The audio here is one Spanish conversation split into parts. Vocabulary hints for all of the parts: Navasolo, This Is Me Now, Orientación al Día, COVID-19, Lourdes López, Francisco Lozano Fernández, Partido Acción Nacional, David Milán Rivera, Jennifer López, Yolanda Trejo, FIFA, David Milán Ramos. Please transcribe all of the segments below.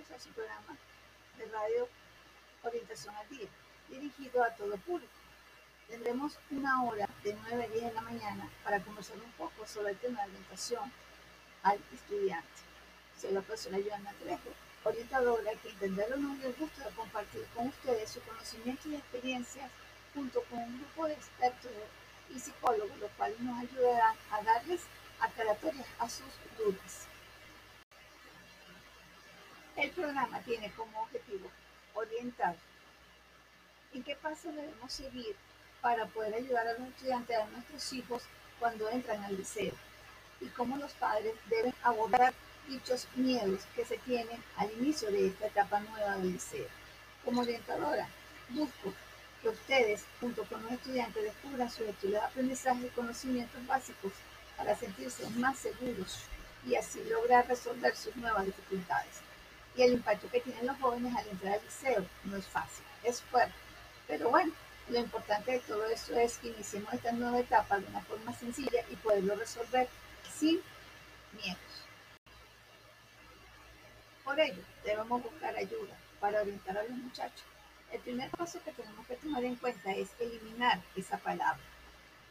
encuentra su programa de radio Orientación al Día, dirigido a todo público. Tendremos una hora de 9 a 10 de la mañana para conversar un poco sobre el tema de orientación al estudiante. Soy la profesora Yolanda Trejo, orientadora, que tendrá el honor y el gusto de compartir con ustedes su conocimiento y experiencias junto con un grupo de expertos y psicólogos, los cuales nos ayudarán a darles aclaratorias a sus dudas. El programa tiene como objetivo orientar en qué pasos debemos seguir para poder ayudar a los estudiantes, a nuestros hijos, cuando entran al liceo, y cómo los padres deben abordar dichos miedos que se tienen al inicio de esta etapa nueva del liceo. Como orientadora, busco que ustedes, junto con los estudiantes, descubran sus estudios de aprendizaje y conocimientos básicos para sentirse más seguros y así lograr resolver sus nuevas dificultades. Y el impacto que tienen los jóvenes al entrar al liceo no es fácil, es fuerte. Pero bueno, lo importante de todo eso es que iniciemos esta nueva etapa de una forma sencilla y poderlo resolver sin miedos. Por ello, debemos buscar ayuda para orientar a los muchachos. El primer paso que tenemos que tomar en cuenta es eliminar esa palabra.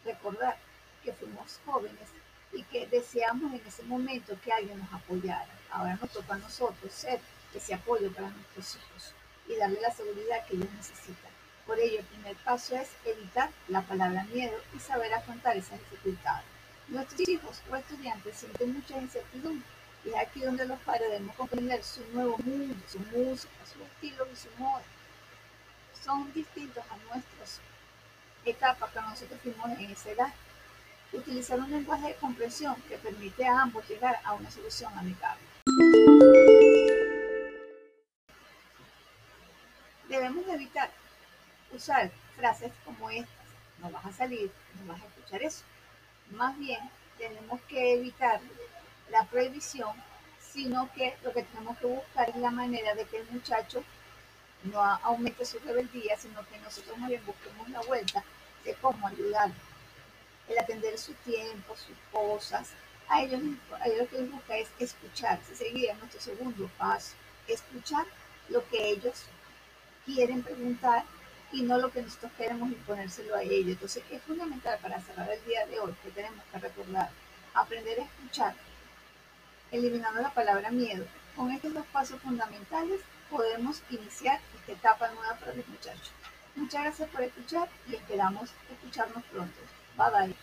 Recordar que fuimos jóvenes y que deseamos en ese momento que alguien nos apoyara. Ahora nos toca a nosotros ser ese apoyo para nuestros hijos y darle la seguridad que ellos necesitan. Por ello, el primer paso es evitar la palabra miedo y saber afrontar esas dificultades. Nuestros hijos o estudiantes sienten mucha incertidumbre y es aquí donde los padres debemos comprender su nuevo mundo, su música, su estilo y su moda. Son distintos a nuestras etapas que nosotros fuimos en esa edad. Utilizar un lenguaje de comprensión que permite a ambos llegar a una solución amigable. Debemos evitar usar frases como estas: no vas a salir, no vas a escuchar eso. Más bien, tenemos que evitar la prohibición, sino que lo que tenemos que buscar es la manera de que el muchacho no aumente su rebeldía, sino que nosotros más bien busquemos la vuelta de cómo ayudarlo. El atender su tiempo, sus cosas, a ellos lo que les busca es escuchar. Ese sería nuestro segundo paso, escuchar lo que ellos quieren preguntar y no lo que nosotros queremos imponérselo a ellos. Entonces es fundamental para cerrar el día de hoy que tenemos que recordar, aprender a escuchar, eliminando la palabra miedo. Con estos dos pasos fundamentales podemos iniciar esta etapa nueva para los muchachos. Muchas gracias por escuchar y esperamos escucharnos pronto. Bye bye.